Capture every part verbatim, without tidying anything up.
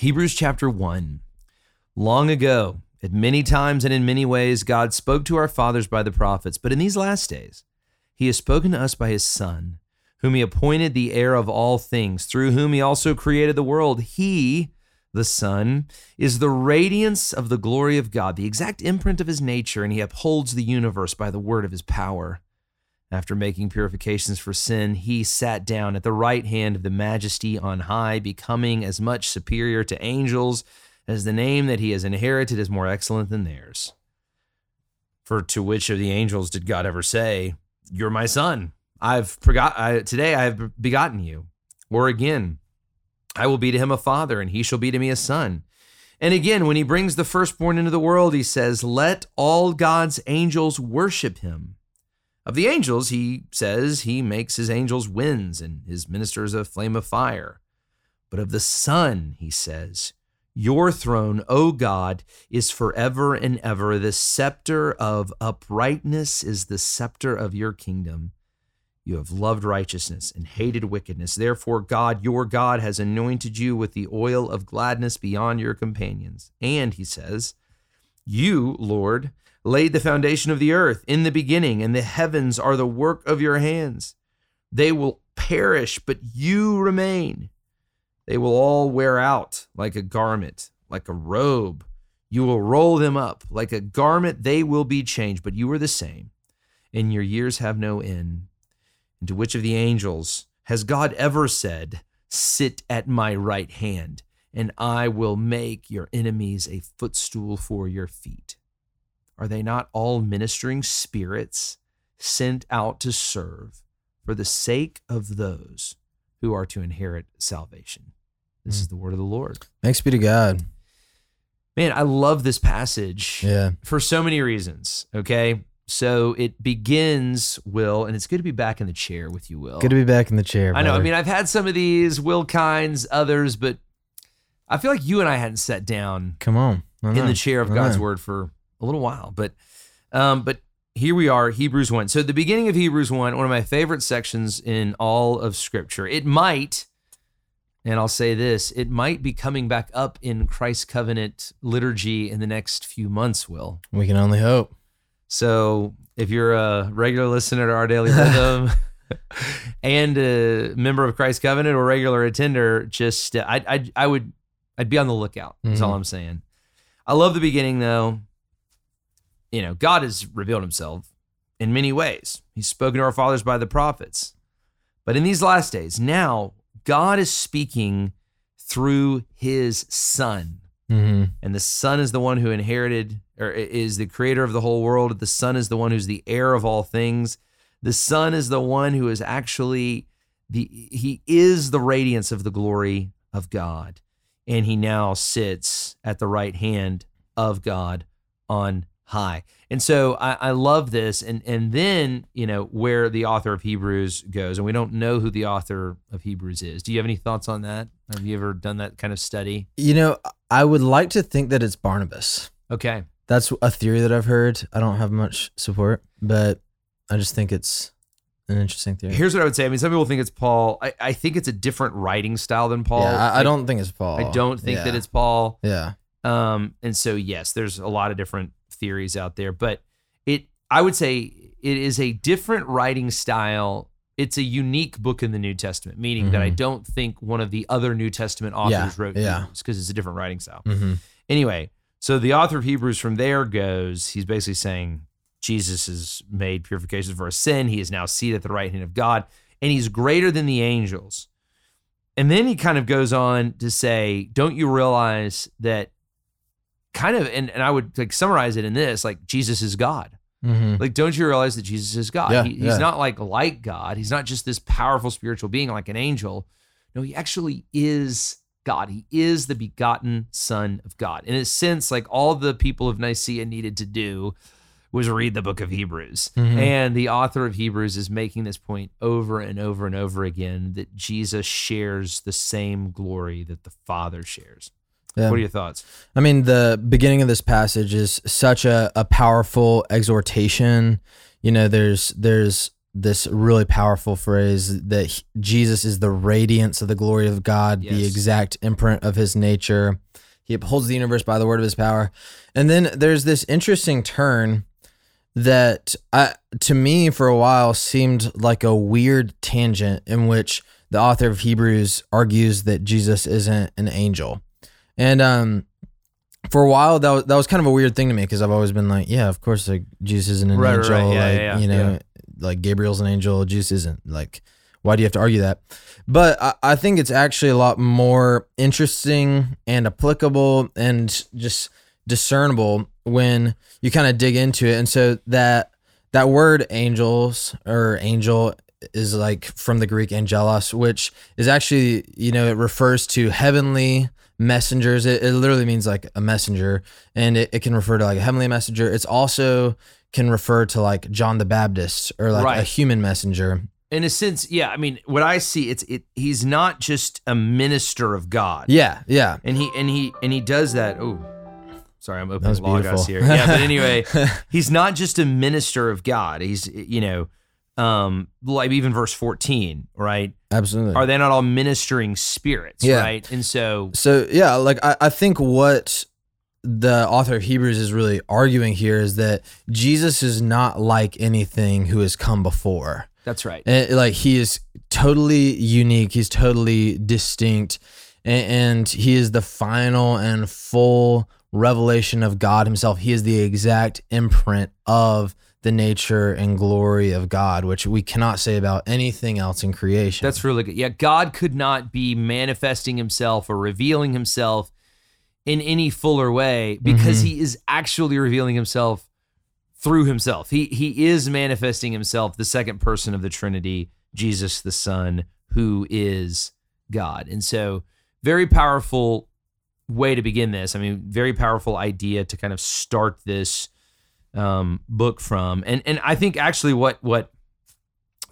Hebrews chapter one. Long ago, at many times and in many ways, God spoke to our fathers by the prophets, but in these last days, he has spoken to us by his Son, whom he appointed the heir of all things, through whom he also created the world. He, the Son, is the radiance of the glory of God, the exact imprint of his nature, and he upholds the universe by the word of his power. After making purifications for sin, he sat down at the right hand of the majesty on high, becoming as much superior to angels as the name that he has inherited is more excellent than theirs. For to which of the angels did God ever say, "You're my son, I've forgot, I, today I have begotten you"? Or again, "I will be to him a father, and he shall be to me a son." And again, when he brings the firstborn into the world, he says, "Let all God's angels worship him." Of the angels, he says, "He makes his angels winds and his ministers a flame of fire." But of the Son, he says, "Your throne, O God, is forever and ever. The scepter of uprightness is the scepter of your kingdom. You have loved righteousness and hated wickedness. Therefore, God, your God, has anointed you with the oil of gladness beyond your companions." And he says, "You, Lord, laid the foundation of the earth in the beginning, and the heavens are the work of your hands. They will perish, but you remain. They will all wear out like a garment, like a robe. You will roll them up like a garment. They will be changed, but you are the same, and your years have no end." And to which of the angels has God ever said, "Sit at my right hand, and I will make your enemies a footstool for your feet"? Are they not all ministering spirits sent out to serve for the sake of those who are to inherit salvation? This mm. is the word of the Lord. Thanks be to God. Man, I love this passage yeah. for so many reasons, okay? So it begins, Will, and it's good to be back in the chair with you, Will. Good to be back in the chair, brother. I know, I mean, I've had some of these, Will Kinds, others, but I feel like you and I hadn't sat down Come on. in the chair of God's word for a little while, but um, but here we are, Hebrews one. So the beginning of Hebrews one, one of my favorite sections in all of Scripture. It might, and I'll say this, it might be coming back up in Christ's Covenant liturgy in the next few months, Will. We can only hope. So if you're a regular listener to Our Daily Rhythm and a member of Christ's Covenant or regular attender, just uh, I, I, I would, I'd be on the lookout. That's mm-hmm. all I'm saying. I love the beginning, though. You know, God has revealed himself in many ways. He's spoken to our fathers by the prophets. But in these last days, now God is speaking through his Son. Mm-hmm. And the Son is the one who inherited, or is the creator of the whole world. The Son is the one who's the heir of all things. The Son is the one who is actually, the he is the radiance of the glory of God. And he now sits at the right hand of God on high. And so I, I love this. And and then, you know, where the author of Hebrews goes, and we don't know who the author of Hebrews is. Do you have any thoughts on that? Have you ever done that kind of study? You know, I would like to think that it's Barnabas. Okay. That's a theory that I've heard. I don't have much support, but I just think it's an interesting theory. Here's what I would say. I mean, some people think it's Paul. I, I think it's a different writing style than Paul. Yeah, I, I, I don't think it's Paul. I don't think yeah. that it's Paul. Yeah. Um. And so, yes, there's a lot of different theories out there, but it I would say it is a different writing style. It's a unique book in the New Testament, meaning mm-hmm. that I don't think one of the other New Testament authors yeah, wrote yeah. Hebrews, because it's a different writing style. Mm-hmm. Anyway, so the author of Hebrews from there goes, he's basically saying Jesus has made purifications for our sin. He is now seated at the right hand of God, and he's greater than the angels. And then he kind of goes on to say, don't you realize that kind of, and, and I would like summarize it in this, like Jesus is God. Mm-hmm. Like, don't you realize that Jesus is God? Yeah, he, he's yeah. not like like God. He's not just this powerful spiritual being like an angel. No, he actually is God. He is the begotten Son of God. In a sense, like all the people of Nicaea needed to do was read the book of Hebrews. Mm-hmm. And the author of Hebrews is making this point over and over and over again, that Jesus shares the same glory that the Father shares. Yeah. What are your thoughts? I mean, the beginning of this passage is such a, a powerful exhortation. You know, there's there's this really powerful phrase that Jesus is the radiance of the glory of God, yes. the exact imprint of his nature. He upholds the universe by the word of his power. And then there's this interesting turn that I, to me for a while seemed like a weird tangent in which the author of Hebrews argues that Jesus isn't an angel. And um, for a while, that was, that was kind of a weird thing to me because I've always been like, yeah, of course, like Jesus isn't an right, angel. Right, yeah, like, yeah, yeah, you know, yeah. like Gabriel's an angel, Jesus isn't. Like, why do you have to argue that? But I, I think it's actually a lot more interesting and applicable and just discernible when you kind of dig into it. And so that that word angels or angel is like from the Greek angelos, which is actually, you know, it refers to heavenly messengers. It, it literally means like a messenger, and it, it can refer to like a heavenly messenger. It's also can refer to like John the Baptist or like right. a human messenger. In a sense, yeah. I mean, what I see, it's it. He's not just a minister of God. Yeah, yeah. And he and he and he does that. Oh, sorry, I'm opening Logos here. Yeah, but anyway, he's not just a minister of God. He's you know, um, like even verse fourteen, right? Absolutely. Are they not all ministering spirits? Yeah. Right. And so, so yeah, like I, I think what the author of Hebrews is really arguing here is that Jesus is not like anything who has come before. That's right. And like he is totally unique. He's totally distinct, and, and he is the final and full revelation of God himself. He is the exact imprint of the nature and glory of God, which we cannot say about anything else in creation. That's really good. Yeah, God could not be manifesting himself or revealing himself in any fuller way because mm-hmm. he is actually revealing himself through himself. He he is manifesting himself, the second person of the Trinity, Jesus the Son, who is God. And so very powerful way to begin this. I mean, very powerful idea to kind of start this um, book from. And and I think actually what, what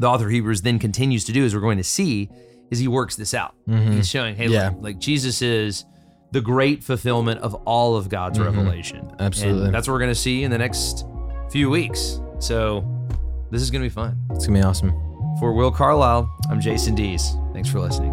the author of Hebrews then continues to do, as we're going to see, is he works this out. Mm-hmm. He's showing, hey, yeah. look, like Jesus is the great fulfillment of all of God's mm-hmm. revelation. Absolutely. And that's what we're going to see in the next few weeks. So this is going to be fun. It's going to be awesome. For Will Carlyle, I'm Jason Dees. Thanks for listening.